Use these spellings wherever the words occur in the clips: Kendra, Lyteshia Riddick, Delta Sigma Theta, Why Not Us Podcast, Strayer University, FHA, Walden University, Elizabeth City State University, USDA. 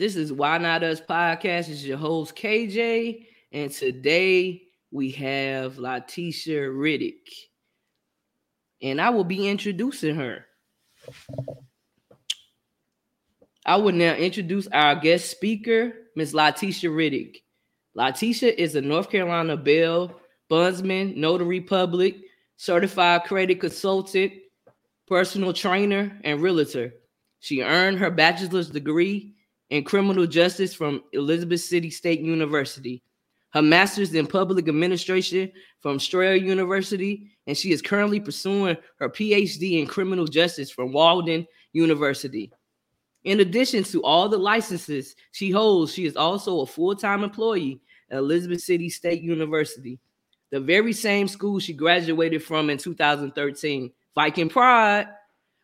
This is Why Not Us Podcast. It's your host, KJ. And today we have Lyteshia Riddick. And I will be introducing her. I will now introduce our guest speaker, Ms. Lyteshia Riddick. Lyteshia is a North Carolina bail, bondsman, notary public, certified credit consultant, personal trainer, and realtor. She earned her bachelor's degree in criminal justice from Elizabeth City State University, her master's in public administration from Strayer University, and she is currently pursuing her PhD in criminal justice from Walden University. In addition to all the licenses she holds, she is also a full-time employee at Elizabeth City State University, the very same school she graduated from in 2013. Viking pride.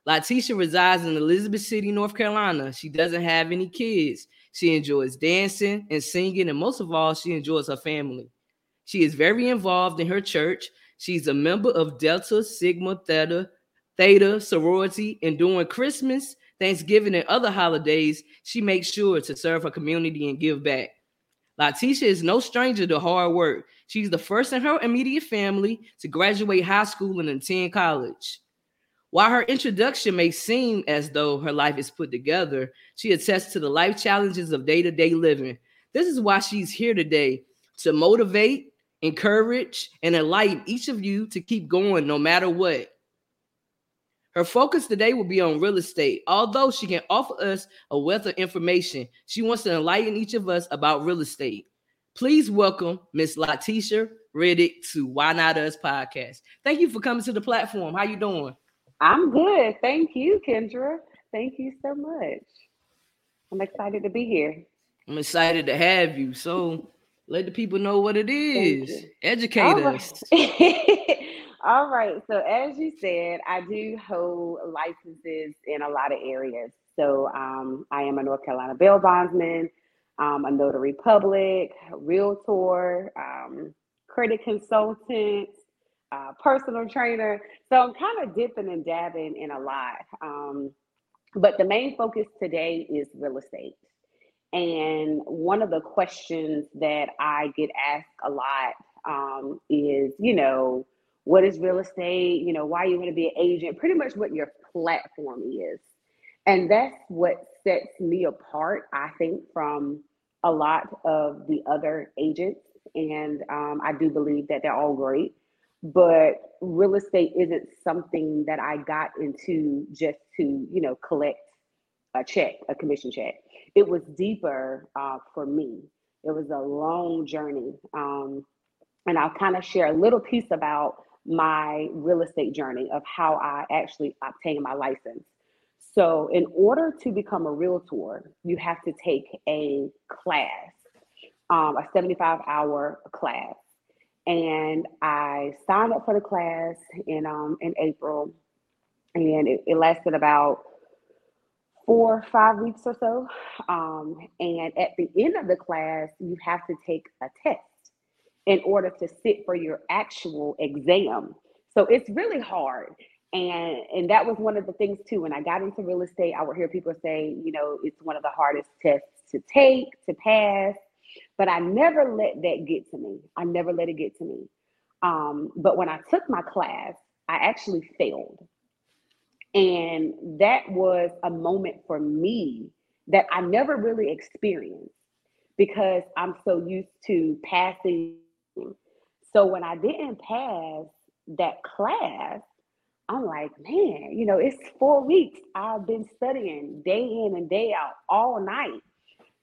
Lyteshia resides in Elizabeth City, North Carolina. She doesn't have any kids. She enjoys dancing and singing, and most of all, she enjoys her family. She is very involved in her church. She's a member of Delta Sigma Theta sorority, and during Christmas, Thanksgiving, and other holidays, she makes sure to serve her community and give back. Lyteshia is no stranger to hard work. She's the first in her immediate family to graduate high school and attend college. While her introduction may seem as though her life is put together, she attests to the life challenges of day-to-day living. This is why she's here today, to motivate, encourage, and enlighten each of you to keep going no matter what. Her focus today will be on real estate. Although she can offer us a wealth of information, she wants to enlighten each of us about real estate. Please welcome Ms. Lyteshia Riddick to Why Not Us Podcast. Thank you for coming to the platform. How you doing? I'm good. Thank you, Kendra. Thank you so much. I'm excited to be here. I'm excited to have you. So let the people know what it is. Educate us. All right. So as you said, I do hold licenses in a lot of areas. So I am a North Carolina bail bondsman, a notary public, realtor, credit consultant, personal trainer. So I'm kind of dipping and dabbing in a lot. But the main focus today is real estate. And one of the questions that I get asked a lot is, what is real estate? Why are you going to be an agent? Pretty much what your platform is. And that's what sets me apart, I think, from a lot of the other agents. And I do believe that they're all great. But real estate isn't something that I got into just to, collect a check, a commission check. It was deeper for me. It was a long journey. And I'll kind of share a little piece about my real estate journey of how I actually obtained my license. So in order to become a realtor, you have to take a class, a 75-hour class. And I signed up for the class in April, and it lasted about 4 or 5 weeks or so. And at the end of the class, you have to take a test in order to sit for your actual exam. So it's really hard. And that was one of the things too. When I got into real estate, I would hear people say, it's one of the hardest tests to take, to pass. But I never let that get to me. I never let it get to me. But when I took my class, I actually failed. And that was a moment for me that I never really experienced because I'm so used to passing. So when I didn't pass that class, I'm like, man, it's 4 weeks. I've been studying day in and day out all night.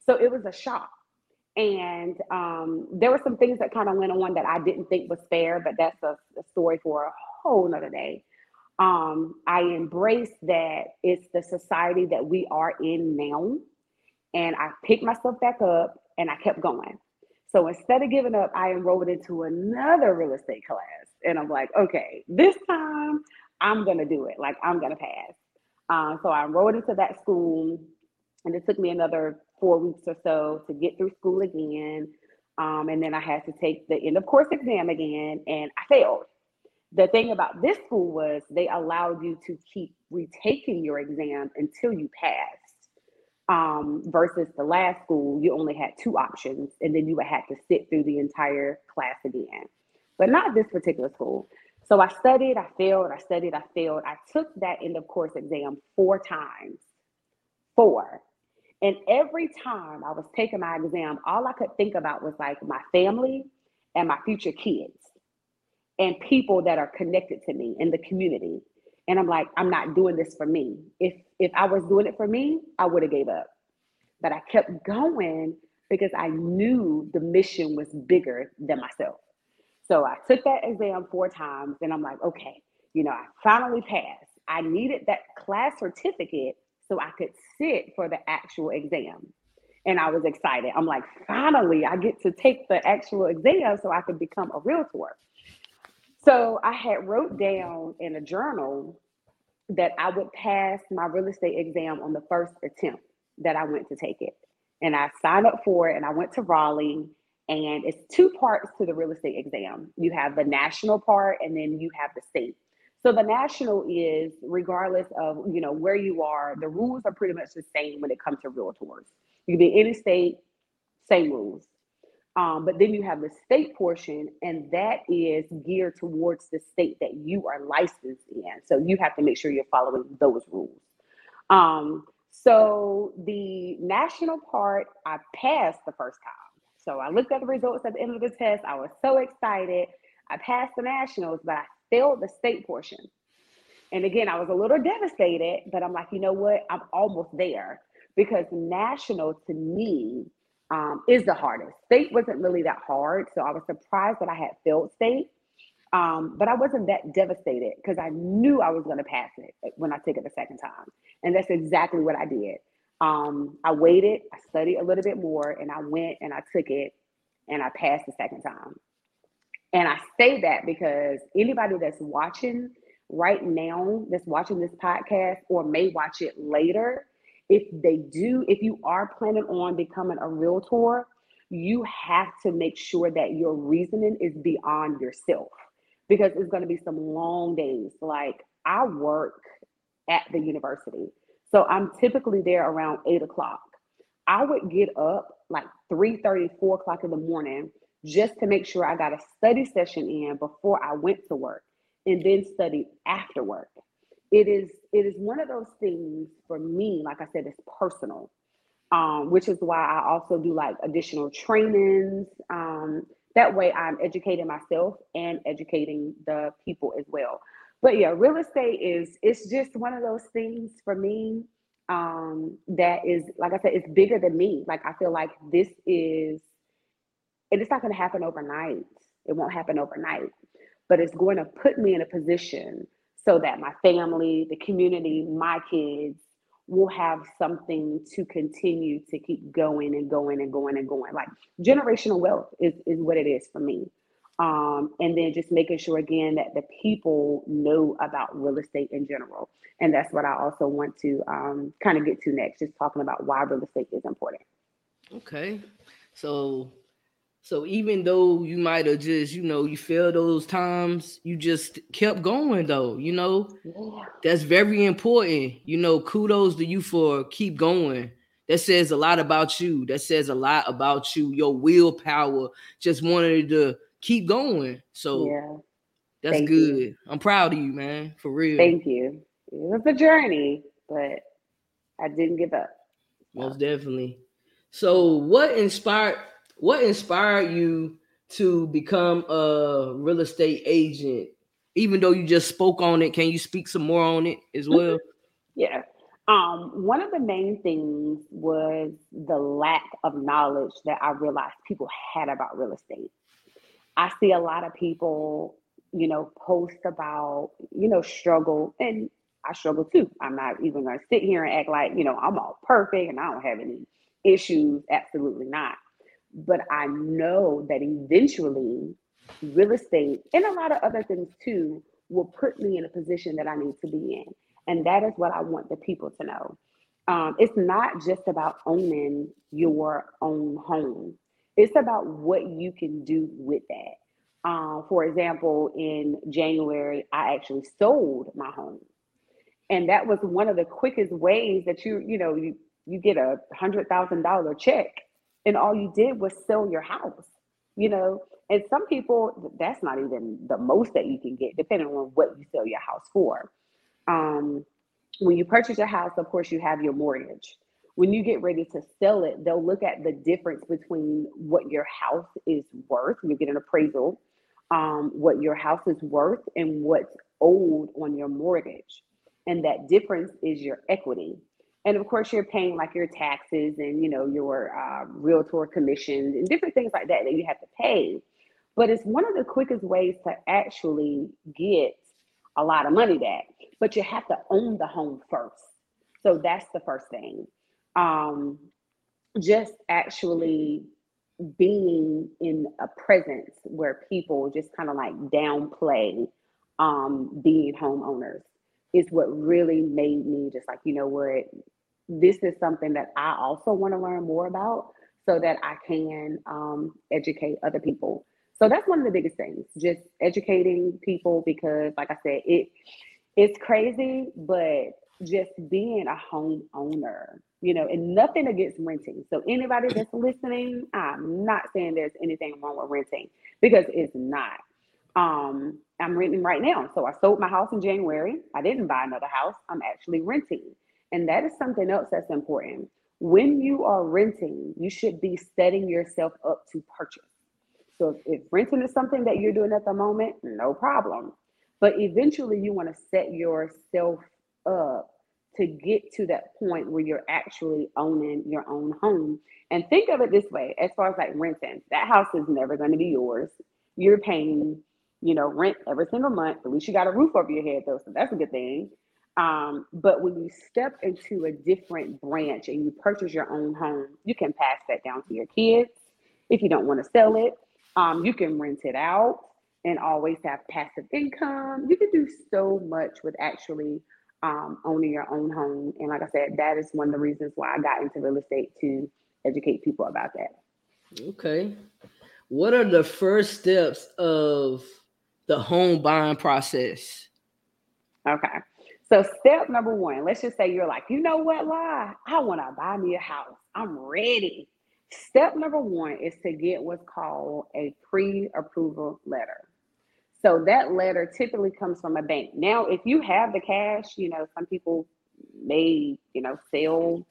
So it was a shock. And there were some things that kind of went on that I didn't think was fair, but that's a story for a whole nother day. I embraced that it's the society that we are in now. And I picked myself back up and I kept going. So instead of giving up, I enrolled into another real estate class. And I'm like, okay, this time I'm going to do it. Like, I'm going to pass. So I enrolled into that school, and it took me another 4 weeks or so to get through school again. And then I had to take the end of course exam again, and I failed. The thing about this school was they allowed you to keep retaking your exam until you passed. versus the last school, you only had two options, and then you would have to sit through the entire class again. But not this particular school. So I studied, I failed, I studied, I failed. I took that end of course exam four times, four. And every time I was taking my exam, all I could think about was like my family and my future kids and people that are connected to me in the community. And I'm like, I'm not doing this for me. If I was doing it for me, I would have gave up. But I kept going because I knew the mission was bigger than myself. So I took that exam four times and I'm like, okay, you know, I finally passed. I needed that class certificate so I could sit for the actual exam. And I was excited. I'm like, finally, I get to take the actual exam so I could become a realtor. So I had wrote down in a journal that I would pass my real estate exam on the first attempt that I went to take it. And I signed up for it and I went to Raleigh, and it's two parts to the real estate exam. You have the national part and then you have the state. So the national is regardless of, you know, where you are, the rules are pretty much the same when it comes to realtors. You can be in any state, same rules. But then you have the state portion, and that is geared towards the state that you are licensed in. So you have to make sure you're following those rules. So the national part, I passed the first time. So I looked at the results at the end of the test. I was so excited. I passed the nationals, but I failed the state portion. And again, I was a little devastated, but I'm like, you know what? I'm almost there, because national to me is the hardest. State wasn't really that hard. So I was surprised that I had failed state, but I wasn't that devastated because I knew I was going to pass it when I took it the second time. And that's exactly what I did. I waited, I studied a little bit more, and I went and I took it and I passed the second time. And I say that because anybody that's watching right now, that's watching this podcast or may watch it later, if they do, if you are planning on becoming a realtor, you have to make sure that your reasoning is beyond yourself, because it's going to be some long days. Like, I work at the university, so I'm typically there around 8 o'clock. I would get up like 3:30, 4 o'clock in the morning just to make sure I got a study session in before I went to work, and then study after work. It is one of those things for me, like I said, it's personal, which is why I also do like additional trainings. That way I'm educating myself and educating the people as well. But yeah, real estate it's just one of those things for me that is, like I said, it's bigger than me. Like, I feel like this is, and it's not going to happen overnight. It won't happen overnight, but it's going to put me in a position so that my family, the community, my kids will have something to continue to keep going and going and going and going. Like, generational wealth is what it is for me. And then just making sure, again, that the people know about real estate in general. And that's what I also want to kind of get to next, just talking about why real estate is important. Okay. So even though you might have just, you know, you failed those times, you just kept going though, you know. Yeah. That's very important. You know, kudos to you for keep going. That says a lot about you. That says a lot about you, your willpower, just wanted to keep going. So yeah. That's Thank good. You. I'm proud of you, man, for real. Thank you. It was a journey, but I didn't give up. Most definitely. So what inspired you to become a real estate agent? Even though you just spoke on it, can you speak some more on it as well? Yeah. One of the main things was the lack of knowledge that I realized people had about real estate. I see a lot of people, you know, post about, you know, struggle, and I struggle too. I'm not even going to sit here and act like, you know, I'm all perfect and I don't have any issues. Absolutely not. But I know that eventually real estate and a lot of other things too will put me in a position that I need to be in. And that is what I want the people to know. It's not just about owning your own home. It's about what you can do with that. For example, in January, I actually sold my home. And that was one of the quickest ways that you know, you you get a $100,000 check and all you did was sell your house, you know? And some people, that's not even the most that you can get, depending on what you sell your house for. When you purchase your house, of course, you have your mortgage. When you get ready to sell it, they'll look at the difference between what your house is worth. You get an appraisal, what your house is worth and what's owed on your mortgage. And that difference is your equity. And of course, you're paying like your taxes and, you know, your realtor commissions and different things like that that you have to pay. But it's one of the quickest ways to actually get a lot of money back. But you have to own the home first. So that's the first thing. Just actually being in a presence where people just kind of like downplay being homeowners is what really made me just like, you know what, this is something that I also want to learn more about so that I can educate other people. So that's one of the biggest things, just educating people, because like I said, it's crazy, but just being a homeowner, you know, and nothing against renting. So anybody that's listening, I'm not saying there's anything wrong with renting, because it's not. I'm renting right now. So I sold my house in January. I didn't buy another house. I'm actually renting. And that is something else that's important. When you are renting, you should be setting yourself up to purchase. So if renting is something that you're doing at the moment, no problem. But eventually you want to set yourself up to get to that point where you're actually owning your own home. And think of it this way, as far as like renting, that house is never going to be yours. You're paying, you know, rent every single month. At least you got a roof over your head though, so that's a good thing. But when you step into a different branch and you purchase your own home, you can pass that down to your kids. If you don't want to sell it, you can rent it out and always have passive income. You can do so much with actually owning your own home. And like I said, that is one of the reasons why I got into real estate, to educate people about that. Okay. What are the first steps of the home buying process? Okay. So step number one, let's just say you're like, you know what, La, I want to buy me a house. I'm ready. Step number one is to get what's called a pre-approval letter. So that letter typically comes from a bank. Now, if you have the cash, you know, some people may, you know, sell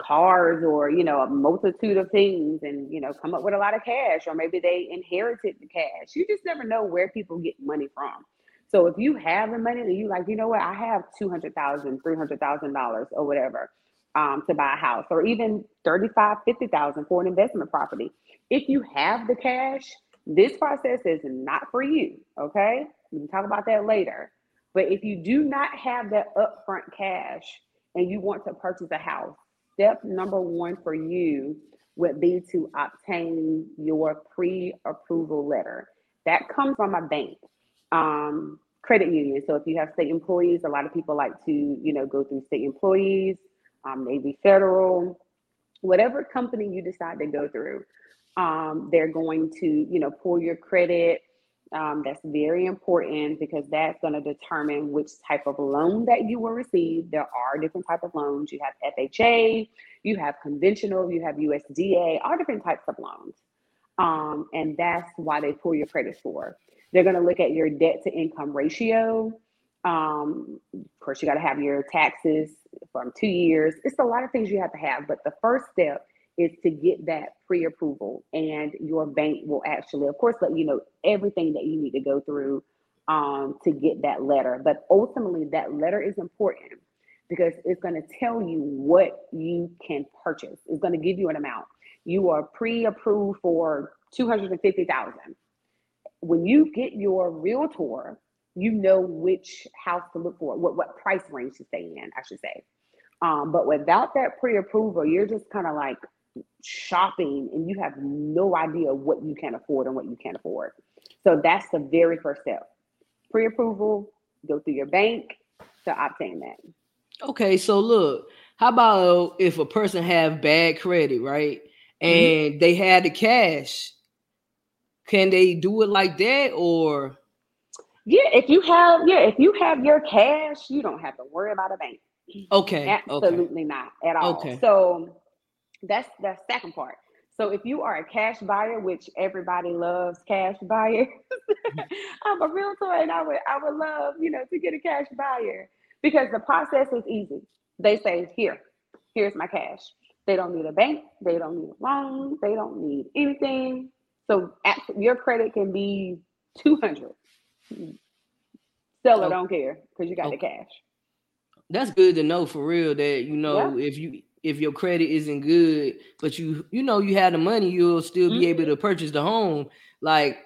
cars or, you know, a multitude of things and, you know, come up with a lot of cash, or maybe they inherited the cash. You just never know where people get money from. So if you have the money and you like, you know what, I have $200,000, $300,000 or whatever to buy a house, or even $35,000, $50,000 for an investment property. If you have the cash, this process is not for you, okay? We can talk about that later. But if you do not have that upfront cash and you want to purchase a house, step number one for you would be to obtain your pre-approval letter. That comes from a bank, credit union. So if you have state employees, a lot of people like to, you know, go through state employees, maybe federal, whatever company you decide to go through. They're going to, you know, pull your credit. That's very important, because that's going to determine which type of loan that you will receive. There are different types of loans. You have FHA, you have conventional, you have USDA, all different types of loans. And that's why they pull your credit score. They're going to look at your debt to income ratio. Of course, you got to have your taxes from 2 years. It's a lot of things you have to have, but the first step is to get that pre-approval, and your bank will actually, of course, let you know everything that you need to go through to get that letter. But ultimately, that letter is important because it's going to tell you what you can purchase. It's going to give you an amount. You are pre-approved for $250,000. When you get your realtor, you know which house to look for, what price range to stay in, I should say. But without that pre-approval, you're just kind of like shopping and you have no idea what you can afford and what you can't afford. So that's the very first step. Pre-approval, go through your bank to obtain that. Okay, so look, how about if a person have bad credit, right? And mm-hmm. they had the cash, can they do it like that, or? Yeah, if you have your cash, you don't have to worry about a bank. Okay. Absolutely not at all. Okay. So that's the second part. So if you are a cash buyer, which everybody loves cash buyers, I'm a realtor and I would love, to get a cash buyer because the process is easy. They say, here's my cash. They don't need a bank. They don't need a loan. They don't need anything. So your credit can be 200. Seller don't care because you got the cash. That's good to know for real that, if your credit isn't good, but you have the money, you'll still be able to purchase the home. Like,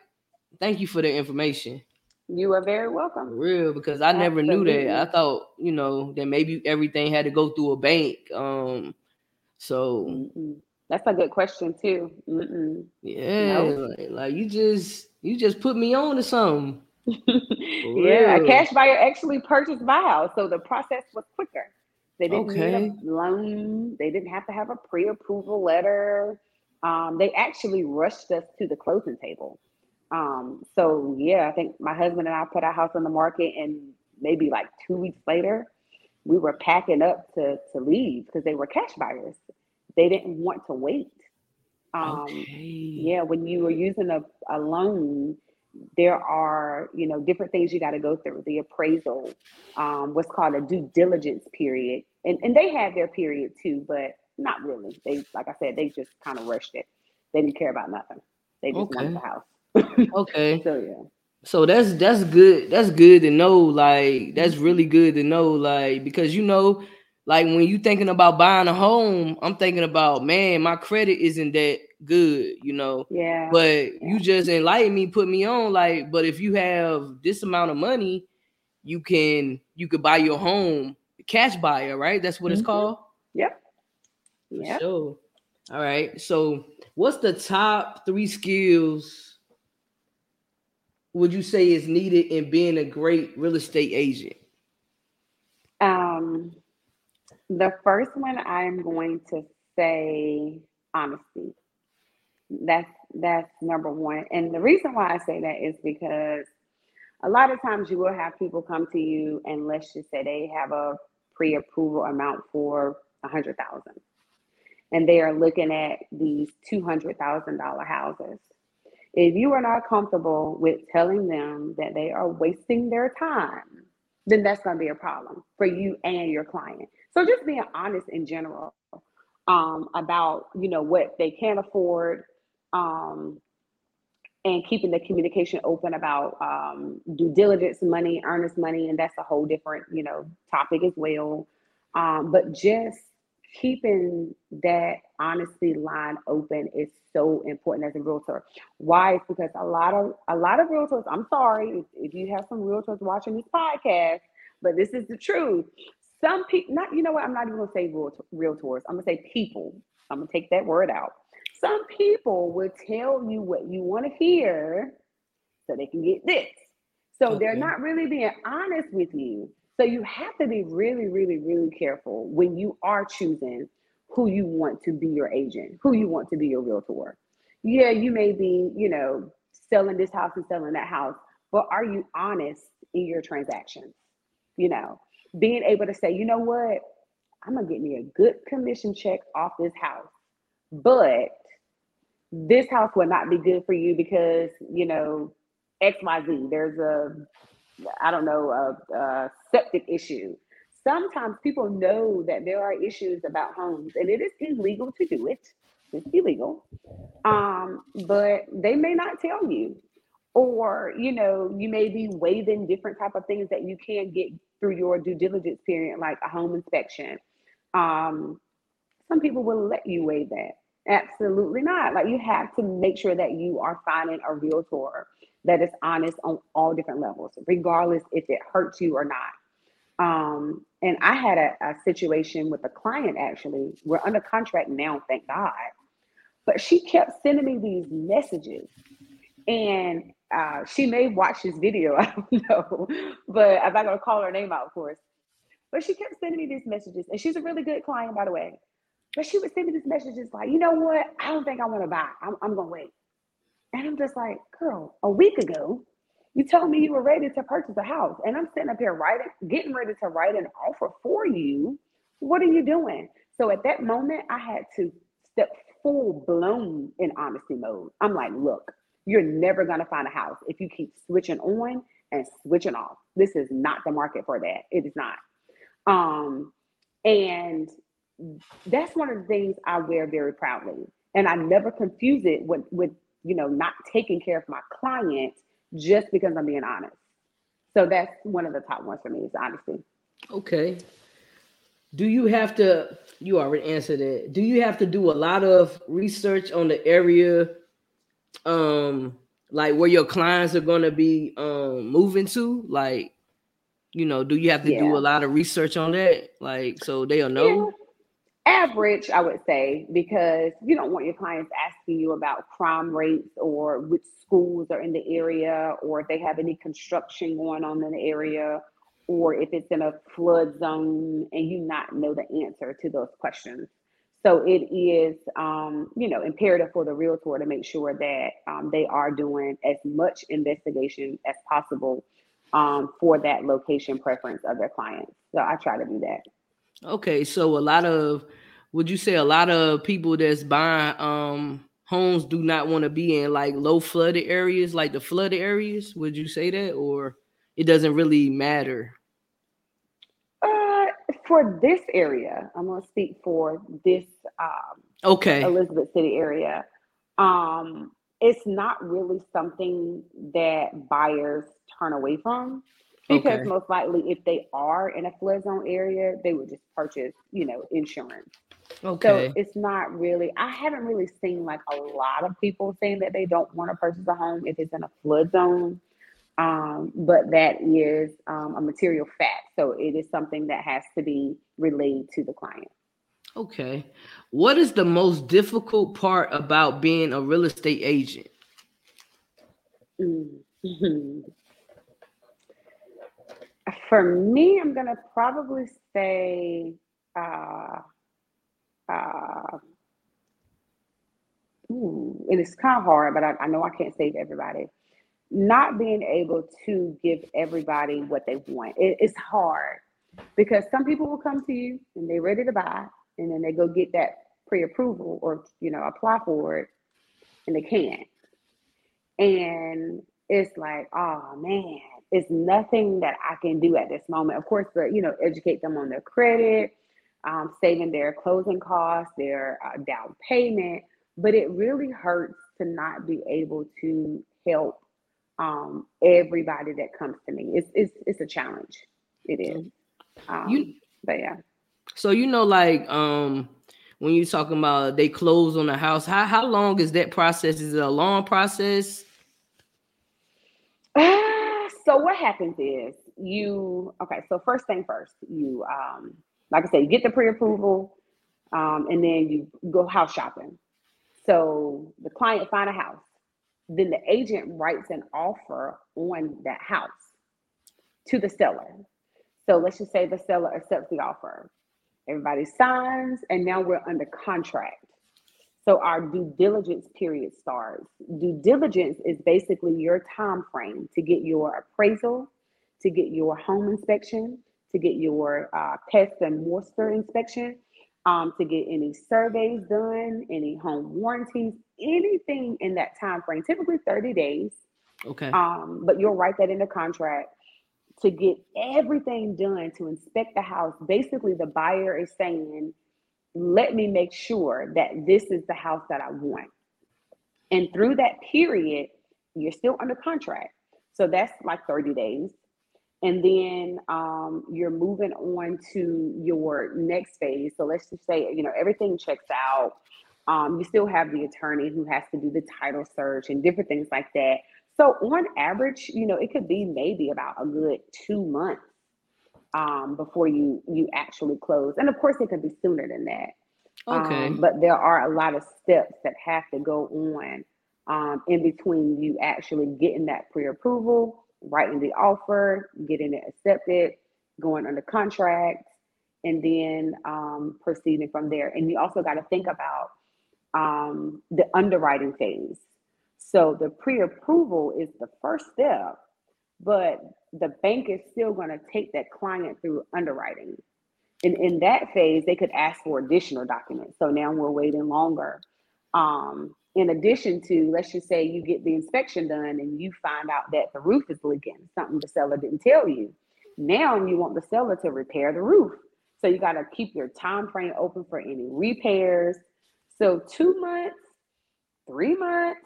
thank you for the information. You are very welcome. For real, because I never knew that. I thought, that maybe everything had to go through a bank. That's a good question too. Mm-mm. Yeah, no. Like you just put me on to something. Yeah, a cash buyer actually purchased my house, so the process was quicker. They didn't need a loan. They didn't have to have a pre-approval letter. They actually rushed us to the closing table. I think my husband and I put our house on the market, and maybe like 2 weeks later, we were packing up to leave because they were cash buyers. They didn't want to wait. When you are using a loan, there are, different things you got to go through. The appraisal, what's called a due diligence period. And they had their period too, but not really. They, like I said, they just kind of rushed it. They didn't care about nothing. They just wanted the house. Okay. So, yeah. So that's good. That's good to know. Like, that's really good to know. Like, because, like when you thinking about buying a home, I'm thinking about, man, my credit isn't that good, Yeah. But you just enlightened me, put me on. Like, but if you have this amount of money, you could buy your home, cash buyer, right? That's what it's called. Yep. Yeah. So, all right. So, what's the top 3 skills would you say is needed in being a great real estate agent? The first one I'm going to say honesty. That's number one. And the reason why I say that is because a lot of times you will have people come to you and let's just say they have a pre-approval amount for $100,000. And they are looking at these $200,000 houses. If you are not comfortable with telling them that they are wasting their time, then that's going to be a problem for you and your client. So just being honest in general about, what they can afford and keeping the communication open about due diligence money, earnest money, and that's a whole different, topic as well. But just keeping that honesty line open is so important as a realtor. Why? It's because a lot of realtors, I'm sorry if you have some realtors watching this podcast, but this is the truth. Some people, not, you know what? I'm not even going to say realtors. I'm going to say people. I'm going to take that word out. Some people will tell you what you want to hear so they can get this. So they're not really being honest with you. So you have to be really, really, really careful when you are choosing who you want to be your agent, who you want to be your realtor. Yeah, you may be, selling this house and selling that house, but are you honest in your transactions? Being able to say, you know what, I'm going to get me a good commission check off this house, but this house will not be good for you because, XYZ, there's a septic issue. Sometimes people know that there are issues about homes, and it is illegal to do it. It's illegal. But they may not tell you. Or, you may be waiving different type of things that you can get through your due diligence period, like a home inspection. Some people will let you waive that. Absolutely not. Like, you have to make sure that you are finding a realtor that is honest on all different levels, regardless if it hurts you or not. And I had a situation with a client, actually. We're under contract now, thank God. But she kept sending me these messages. And she may watch this video, I don't know. But I'm not going to call her name out, of course. But she kept sending me these messages. And she's a really good client, by the way. But she would send me these messages like, you know what? I don't think I want to buy. I'm going to wait. And I'm just like, girl, a week ago, You told me you were ready to purchase a house, and I'm sitting up here getting ready to write an offer for you. What are you doing? So at that moment, I had to step full blown in honesty mode. I'm like, look, you're never going to find a house if you keep switching on and switching off. This is not the market for that. It is not. And that's one of the things I wear very proudly. And I never confuse it with you know, not taking care of my client just because I'm being honest. So that's one of the top ones for me is honesty. Okay. Do you have to, you already answered it. Do you have to do a lot of research on the area, like where your clients are going to be moving to? Like, you know, do you have to do a lot of research on that? Like, so they'll know? Yeah. Average, I would say, because you don't want your clients asking you about crime rates or which schools are in the area or if they have any construction going on in the area or if it's in a flood zone and you not know the answer to those questions. So it is, you know, imperative for the realtor to make sure that they are doing as much investigation as possible for that location preference of their clients. So I try to do that. Okay, so would you say a lot of people that's buying homes do not want to be in like low flooded areas, like the flooded areas? Would you say that, or it doesn't really matter? For this area, I'm gonna speak for this Elizabeth City area. It's not really something that buyers turn away from. Because most likely, if they are in a flood zone area, they would just purchase, you know, insurance. Okay. So it's not really, I haven't really seen like a lot of people saying that they don't want to purchase a home if it's in a flood zone. But that is a material fact. So it is something that has to be relayed to the client. Okay. What is the most difficult part about being a real estate agent? Mm-hmm. For me, I'm going to probably say and it's kind of hard, but I know I can't save everybody. Not being able to give everybody what they want. It's hard because some people will come to you and they're ready to buy and then they go get that pre-approval or, you know, apply for it and they can't. And it's like, oh, man. It's nothing that I can do at this moment. Of course, but you know, educate them on their credit, saving their closing costs, their down payment. But it really hurts to not be able to help everybody that comes to me. It's a challenge. It is. But yeah. So you know, like when you're talking about they close on the house, how long is that process? Is it a long process? So what happens is so first thing first, you, like I said, you get the pre-approval, and then you go house shopping. So the client find a house, then the agent writes an offer on that house to the seller. So let's just say the seller accepts the offer. Everybody signs, and now we're under contract. So our due diligence period starts. Due diligence is basically your time frame to get your appraisal, to get your home inspection, to get your pest and moisture inspection, to get any surveys done, any home warranties, anything in that time frame, typically 30 days. Okay. But you'll write that in the contract to get everything done to inspect the house. Basically, the buyer is saying, let me make sure that this is the house that I want. And through that period, you're still under contract. So that's like 30 days. And then you're moving on to your next phase. So let's just say, you know, everything checks out. You still have the attorney who has to do the title search and different things like that. So on average, you know, it could be maybe about a good 2 months. Before you actually close. And of course it could be sooner than that. Okay. But there are a lot of steps that have to go on in between you actually getting that pre-approval, writing the offer, getting it accepted, going under contract, and then proceeding from there. And you also got to think about the underwriting phase. So the pre-approval is the first step. but the bank is still going to take that client through underwriting. And in that phase, they could ask for additional documents. So now we're waiting longer. In addition to, let's just say you get the inspection done and you find out that the roof is leaking, something the seller didn't tell you. Now you want the seller to repair the roof. So you got to keep your time frame open for any repairs. So 2 months, 3 months,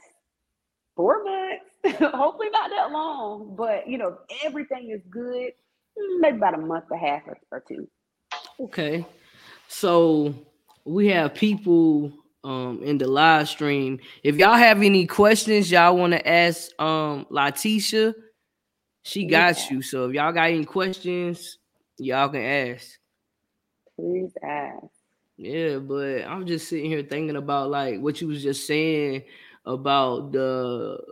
4 months, hopefully not that long, but you know, everything is good, maybe about a month and a half or two. Okay. So we have people in the live stream. If y'all have any questions y'all want to ask Lyteshia, she got you. So if y'all got any questions, y'all can ask. Please ask. Yeah, but I'm just sitting here thinking about like what you was just saying about the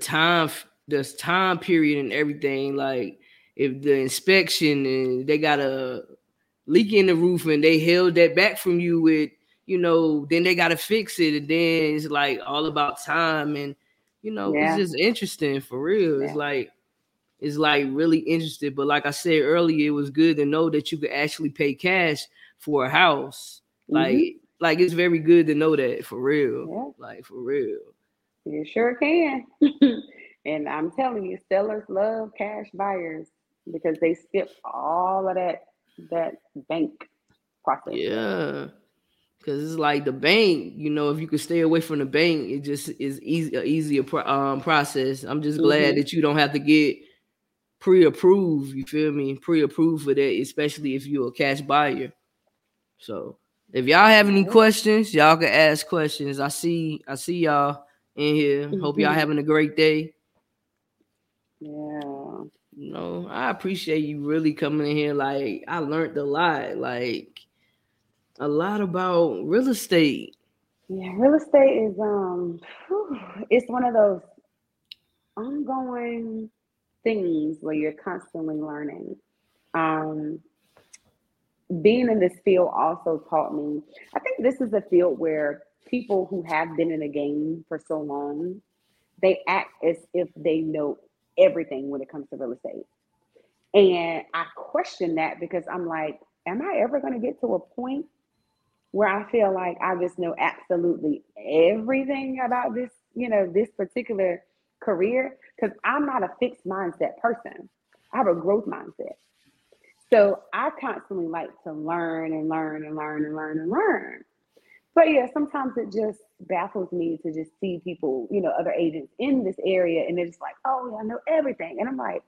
time period and everything. Like if the inspection and they got a leak in the roof and they held that back from you with, you know, then they got to fix it. And then it's like all about time. And, you know, it's just interesting for real. Yeah. It's like really interesting. But like I said earlier, it was good to know that you could actually pay cash for a house. Mm-hmm. Like it's very good to know that for real. Yeah. Like for real. You sure can. And I'm telling you, sellers love cash buyers because they skip all of that bank process. Yeah. Because it's like the bank, you know, if you could stay away from the bank, it just is easier process. I'm just glad that you don't have to get pre-approved, you feel me? Pre-approved for that, especially if you're a cash buyer. So if y'all have any questions, y'all can ask questions. I see y'all in here. Hope y'all having a great day. Yeah. You know, I appreciate you really coming in here. Like, I learned a lot. Like, a lot about real estate. Yeah, real estate is it's one of those ongoing things where you're constantly learning. Being in this field also taught me, I think this is a field where people who have been in a game for so long, they act as if they know everything when it comes to real estate. And I question that because I'm like, am I ever going to get to a point where I feel like I just know absolutely everything about this, you know, this particular career? Because I'm not a fixed mindset person. I have a growth mindset. So I constantly like to learn. But yeah, sometimes it just baffles me to just see people, you know, other agents in this area, and they're just like, oh, yeah, I know everything. And I'm like,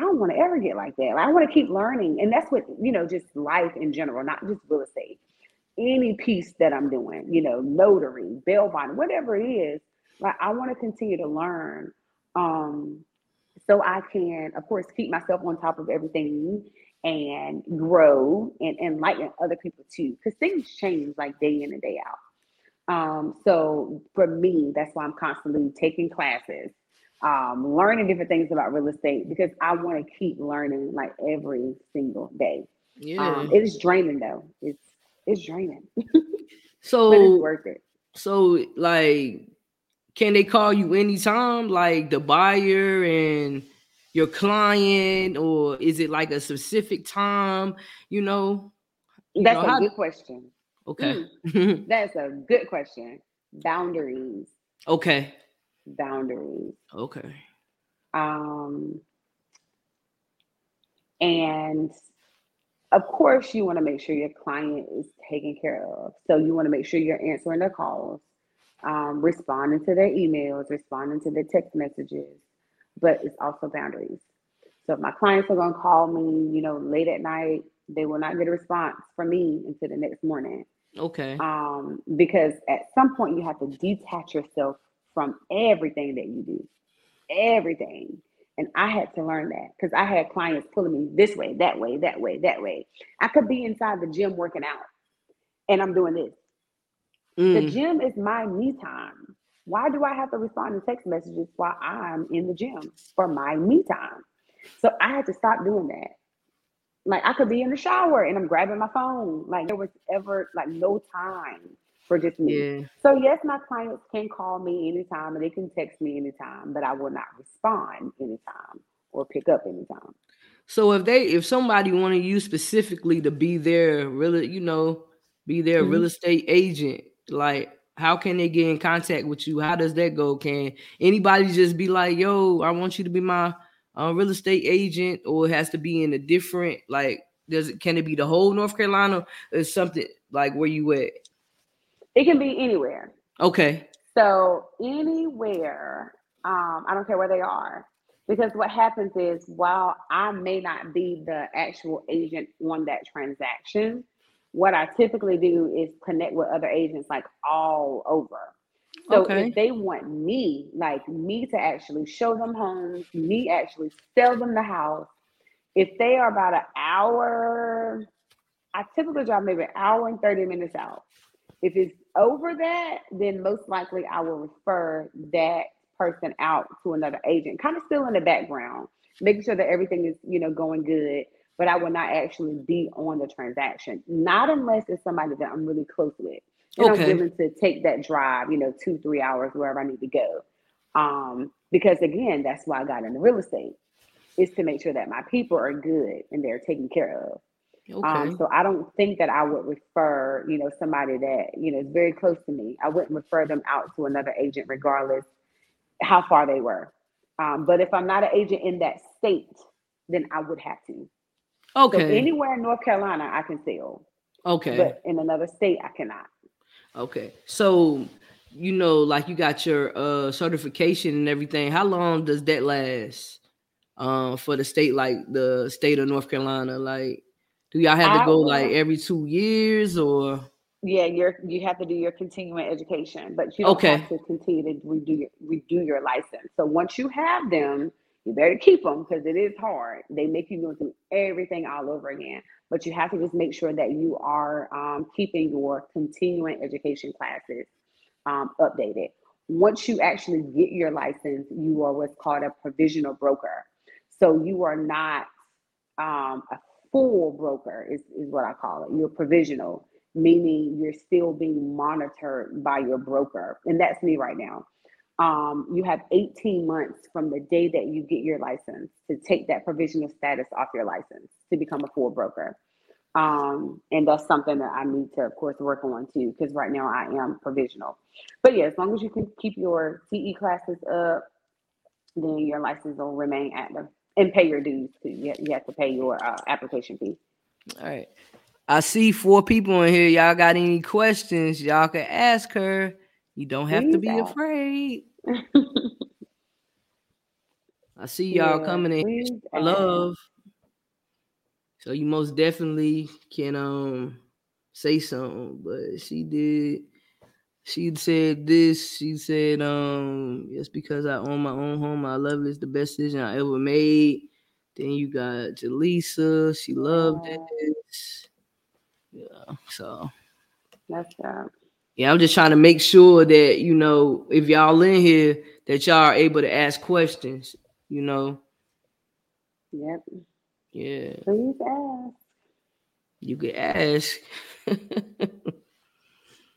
I don't want to ever get like that. I want to keep learning. And that's what, you know, just life in general, not just real estate. Any piece that I'm doing, you know, notary, bail bond, whatever it is, like I want to continue to learn, so I can, of course, keep myself on top of everything and grow and enlighten other people too, because things change like day in and day out. So for me, that's why I'm constantly taking classes, learning different things about real estate, because I want to keep learning like every single day. Yeah, it is draining though. It's draining. So but it's worth it. So like, can they call you anytime, like the buyer and your client, or is it like a specific time, you know? That's a good question. Okay. That's a good question. Boundaries. Okay. Boundaries. Okay. And of course, you want to make sure your client is taken care of. So you want to make sure you're answering their calls, responding to their emails, responding to their text messages, but it's also boundaries. So if my clients are going to call me, you know, late at night, they will not get a response from me until the next morning. Okay. Because at some point you have to detach yourself from everything that you do, everything. And I had to learn that because I had clients pulling me this way, that way, that way, that way. I could be inside the gym working out and I'm doing this. The gym is my me time. Why do I have to respond to text messages while I'm in the gym for my me time? So I had to stop doing that. Like I could be in the shower and I'm grabbing my phone. Like there was ever like no time for just me. Yeah. So yes, my clients can call me anytime and they can text me anytime, but I will not respond anytime or pick up anytime. So if somebody wanted you specifically to be their mm-hmm. real estate agent, like, how can they get in contact with you? How does that go? Can anybody just be like, yo, I want you to be my real estate agent, or it has to be in a different, like, can it be the whole North Carolina or something, like, where you at? It can be anywhere. Okay. So anywhere, I don't care where they are, because what happens is, while I may not be the actual agent on that transaction, what I typically do is connect with other agents, like, all over. So okay. If they want me, like, me to actually show them homes, me actually sell them the house, if they are about an hour, I typically drive maybe an hour and 30 minutes out. If it's over that, then most likely I will refer that person out to another agent, kind of still in the background, making sure that everything is, going good. But I will not actually be on the transaction, not unless it's somebody that I'm really close with. And okay. I'm willing to take that drive, 2-3 hours, wherever I need to go. Because again, that's why I got into real estate, is to make sure that my people are good and they're taken care of. Okay. So I don't think that I would refer, somebody that, is very close to me. I wouldn't refer them out to another agent, regardless how far they were. But if I'm not an agent in that state, then I would have to. Okay. So anywhere in North Carolina, I can sell. Okay. But in another state, I cannot. Okay. So, like, you got your certification and everything. How long does that last for the state, like the state of North Carolina? Like, do y'all have to go like every 2 years or? Yeah, you have to do your continuing education, but you don't have to continue to redo your license. So once you have them, you better keep them, because it is hard. They make you go through everything all over again. But you have to just make sure that you are keeping your continuing education classes updated. Once you actually get your license, you are what's called a provisional broker. So you are not a full broker is what I call it. You're provisional, meaning you're still being monitored by your broker. And that's me right now. You have 18 months from the day that you get your license to take that provisional status off your license to become a full broker. And that's something that I need to, of course, work on too, because right now I am provisional. But yeah, as long as you can keep your CE classes up, then your license will remain active, and pay your dues too. You have to pay your application fee. All right. I see 4 people in here. Y'all got any questions? Y'all can ask her. You don't have to be afraid. I see y'all coming in. I love. So you most definitely can say something, but she did. She said this. She said, "Just because I own my own home, I love it. It's the best decision I ever made." Then you got Jaleesa. She loved it. Yeah. So that's that. Yeah, I'm just trying to make sure that, if y'all in here, that y'all are able to ask questions, Yep. Yeah. Please ask. You can ask.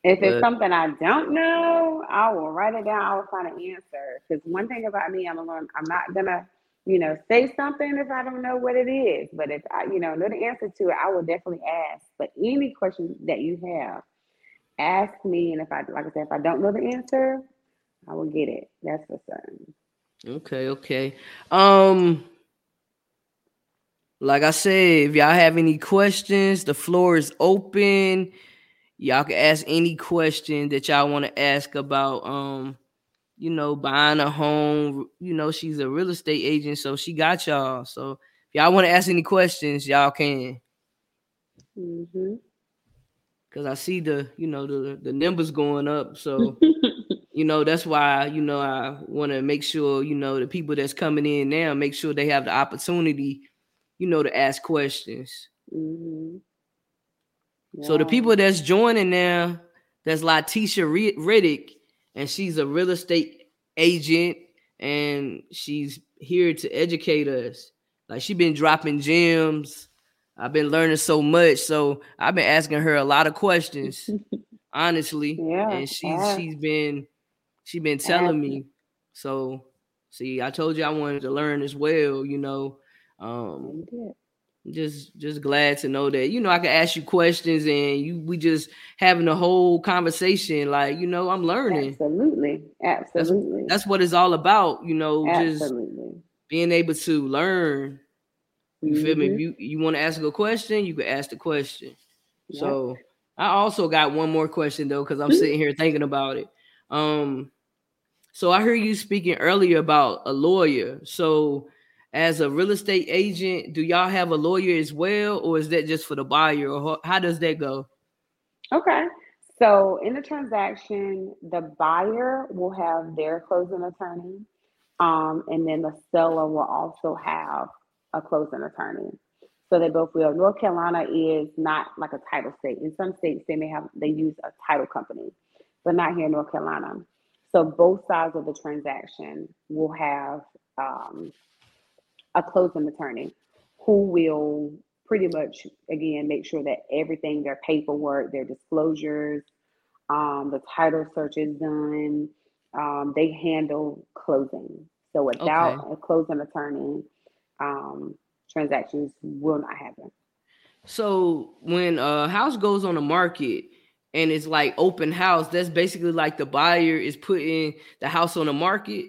If it's something I don't know, I will write it down. I will find an answer. Because one thing about me, I'm not going to, say something if I don't know what it is. But if I, know the answer to it, I will definitely ask. But any question that you have, ask me, and if I don't know the answer, I will get it. That's for certain. Okay. Like I said, if y'all have any questions, the floor is open. Y'all can ask any question that y'all want to ask about, buying a home. She's a real estate agent, so she got y'all. So if y'all want to ask any questions, y'all can. Mm-hmm. Because I see the numbers going up. So, that's why, I want to make sure, the people that's coming in now, make sure they have the opportunity, to ask questions. Mm-hmm. Yeah. So the people that's joining now, that's Lyteshia Riddick, and she's a real estate agent, and she's here to educate us. Like, she's been dropping gems. I've been learning so much, so I've been asking her a lot of questions. honestly. Yeah, and she's been telling me. So see, I told you I wanted to learn as well, you know. Just glad to know that, you know, I can ask you questions and we just having a whole conversation. Like, you know, I'm learning. Absolutely. That's what it's all about, you know, absolutely. Just being able to learn. You feel me? If you want to ask a question, you can ask the question. Yep. So I also got one more question though, because I'm sitting here thinking about it. So I heard you speaking earlier about a lawyer. So as a real estate agent, do y'all have a lawyer as well, or is that just for the buyer, or how does that go? Okay. So in the transaction, the buyer will have their closing attorney, and then the seller will also have a closing attorney. So they both will. North Carolina is not like a title state. In some states, they use a title company, but not here in North Carolina. So both sides of the transaction will have a closing attorney who will pretty much, again, make sure that everything, their paperwork, their disclosures, the title search is done. They handle closing. So without a closing attorney, transactions will not happen. So when a house goes on the market and it's like open house, that's basically like the buyer is putting the house on the market?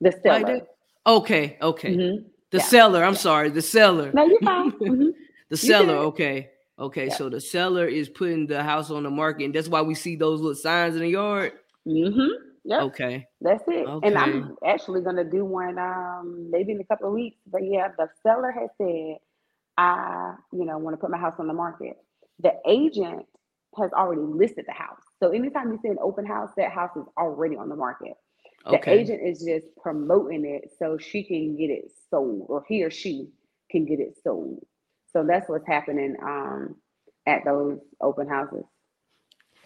The seller. Like okay. Mm-hmm. The seller. I'm sorry. The seller. No, you're fine. Mm-hmm. The seller. Okay. Okay. Yeah. So the seller is putting the house on the market, and that's why we see those little signs in the yard. Mm-hmm. Yep. Okay. That's it. Okay. And I'm actually going to do one maybe in a couple of weeks. But yeah, the seller has said, I want to put my house on the market. The agent has already listed the house. So anytime you see an open house, that house is already on the market. The agent is just promoting it so she can get it sold, or he or she can get it sold. So that's what's happening at those open houses.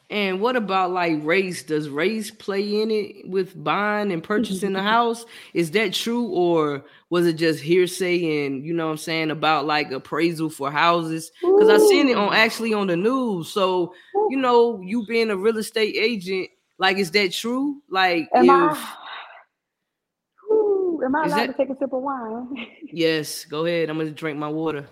And what about like race? Does race play in it with buying and purchasing the house? Is that true, or was it just hearsay and, you know what I'm saying, about like appraisal for houses? Because I've seen it on the news. So, you know, you being a real estate agent, like, is that true? Like, am I allowed to take a sip of wine? Yes, go ahead. I'm going to drink my water.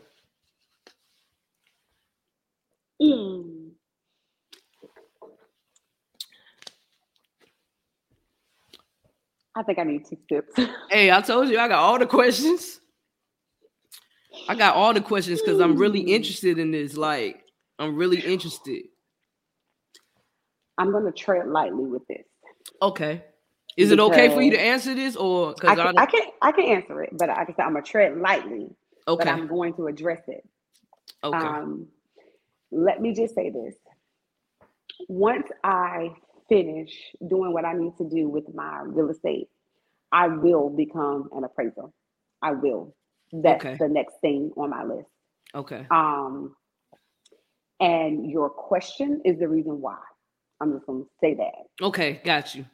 I think I need 2 sips. Hey, I told you I got all the questions. Because I'm really interested in this. Like, I'm really interested. I'm going to tread lightly with this. Okay. Is it okay for you to answer this? Or I can answer it, but like I said, I'm going to tread lightly. Okay. But I'm going to address it. Okay. Let me just say this. Once I finish doing what I need to do with my real estate, I will become an appraiser. I will. That's the next thing on my list. Okay. And your question is the reason why. I'm just going to say that. Okay. Got you.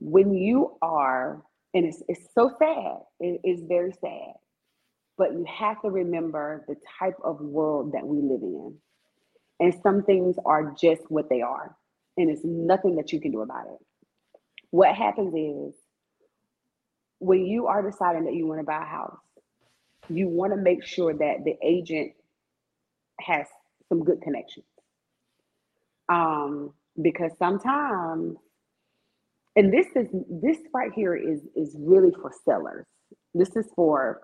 When you are, and it's so sad. It's very sad, but you have to remember the type of world that we live in. And some things are just what they are, and it's nothing that you can do about it. What happens is, when you are deciding that you want to buy a house, you want to make sure that the agent has some good connections. Because sometimes, and this right here is really for sellers. This is for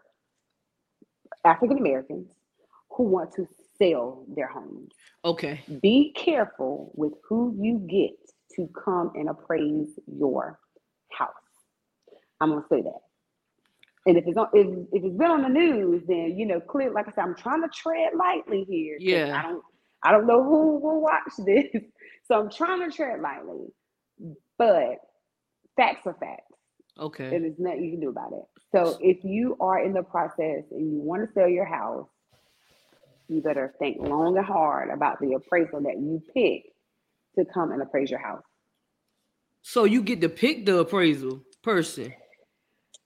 African Americans who want to sell their homes. Okay. Be careful with who you get to come and appraise your house. I'm gonna say that. And if it's been on the news, then clear. Like I said, I'm trying to tread lightly here. Yeah. I don't know who will watch this, so I'm trying to tread lightly. But facts are facts. Okay. And there's nothing you can do about it. So if you are in the process and you want to sell your house, you better think long and hard about the appraisal that you pick to come and appraise your house. So you get to pick the appraisal person.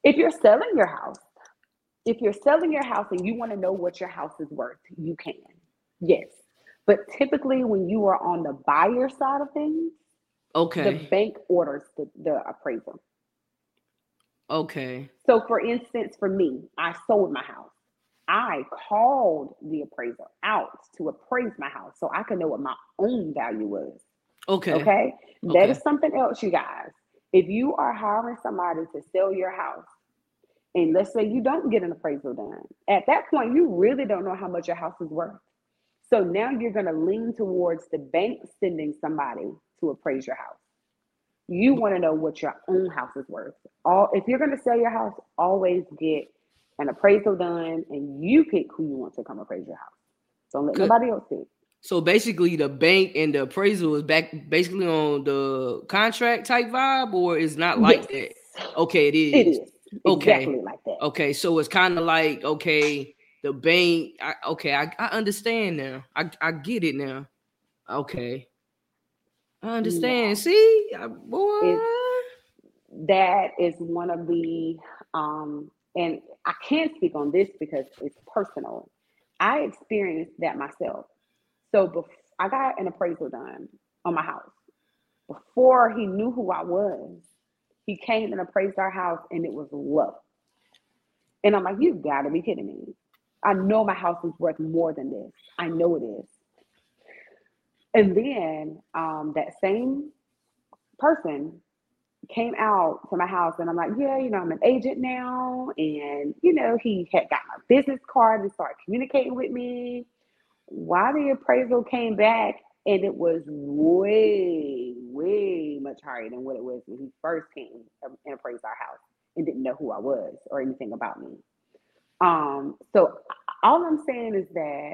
If you're selling your house and you want to know what your house is worth, you can. Yes. But typically when you are on the buyer side of things, okay, the bank orders the appraisal. Okay. So for instance, for me, I sold my house. I called the appraiser out to appraise my house so I could know what my own value was. Okay. Okay. That is something else, you guys. If you are hiring somebody to sell your house, and let's say you don't get an appraisal done, at that point, you really don't know how much your house is worth. So now you're going to lean towards the bank sending somebody to appraise your house. You want to know what your own house is worth. If you're going to sell your house, always get an appraisal done, and you pick who you want to come appraise your house. Don't let nobody else pick. So basically, the bank and the appraisal is back basically on the contract type vibe, or it's not like that? Okay, it is. It is. Okay. Exactly like that. Okay, so it's kind of like, okay, the bank, I understand now. I get it now. Okay. I understand. Yeah. See? Boy. That is one of the, and I can't speak on this because it's personal. I experienced that myself. So I got an appraisal done on my house. Before he knew who I was, he came and appraised our house, and it was low. And I'm like, you've got to be kidding me. I know my house is worth more than this. I know it is. And then that same person came out to my house, and I'm like, yeah, you know, I'm an agent now. And, you know, he had got my business card and started communicating with me. While the appraisal came back, and it was way much higher than what it was when he first came and appraised our house and didn't know who I was or anything about me. So all I'm saying is that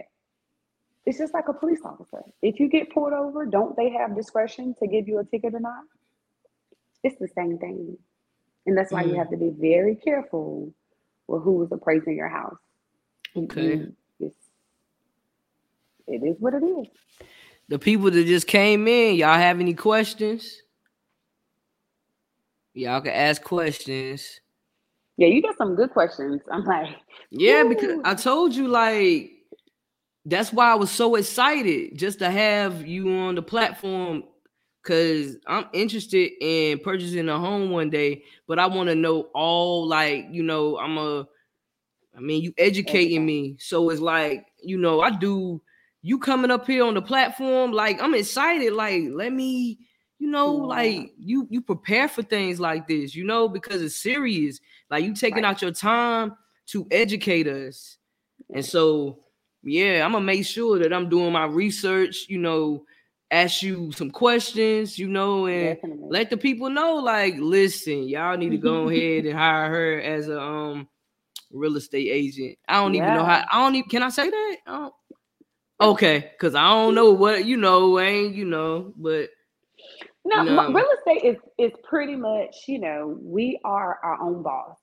it's just like a police officer. If you get pulled over, don't they have discretion to give you a ticket or not? It's the same thing. And that's why you have to be very careful with who is appraising your house. Okay. It is what it is. The people that just came in, y'all have any questions? Y'all can ask questions. Yeah, you got some good questions. I'm like, yeah, because I told you, like, that's why I was so excited just to have you on the platform, because I'm interested in purchasing a home one day, but I want to know all, like, you know, you educating me. So it's like, you know, you coming up here on the platform, like, I'm excited. Like, let me, you know, like, you prepare for things like this, you know, because it's serious. Like, you taking out your time to educate us. And so, yeah, I'm going to make sure that I'm doing my research, you know, ask you some questions, you know, and let the people know, like, listen, y'all need to go ahead and hire her as a real estate agent. I don't even know how, can I say that? Okay, because I don't know what, you know, ain't, you know, but. No, real estate is pretty much, you know, we are our own boss.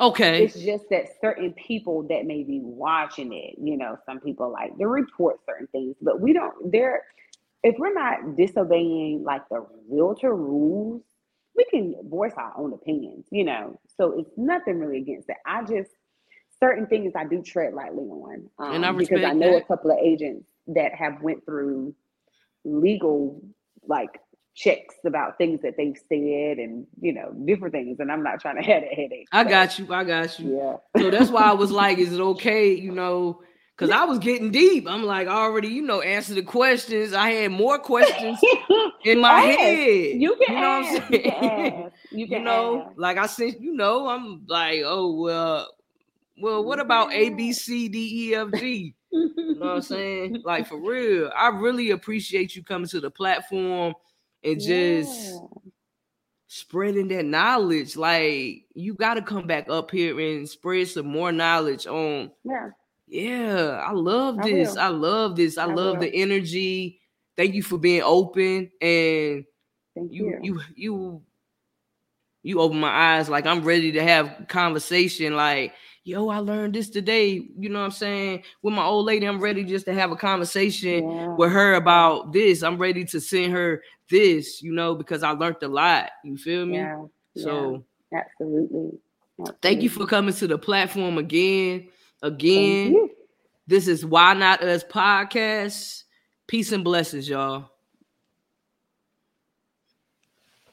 Okay. It's just that certain people that may be watching it, you know, some people like to report certain things, but we don't, if we're not disobeying like the realtor rules, we can voice our own opinions, you know, so it's nothing really against that. Certain things I do tread lightly on, and I because I know a couple of agents that have went through legal like checks about things that they've said and, you know, different things. And I'm not trying to have a headache. I got you. Yeah. So that's why I was like, is it okay? You know, because I was getting deep. I'm like, I already, you know, answer the questions. I had more questions in my head. You know what I'm saying? Like I said, you know, I'm like, well, what about A, B, C, D, E, F, G? You know what I'm saying? Like, for real. I really appreciate you coming to the platform and just spreading that knowledge. Like, you got to come back up here and spread some more knowledge on. Yeah, I love this. I love the energy. Thank you for being open. And you open my eyes. Like, I'm ready to have conversation. Like, yo, I learned this today, you know what I'm saying? With my old lady, I'm ready just to have a conversation with her about this. I'm ready to send her this, you know, because I learned a lot. You feel me? Yeah. So absolutely. Thank you for coming to the platform again. This is Why Not Us Podcast. Peace and blessings, y'all.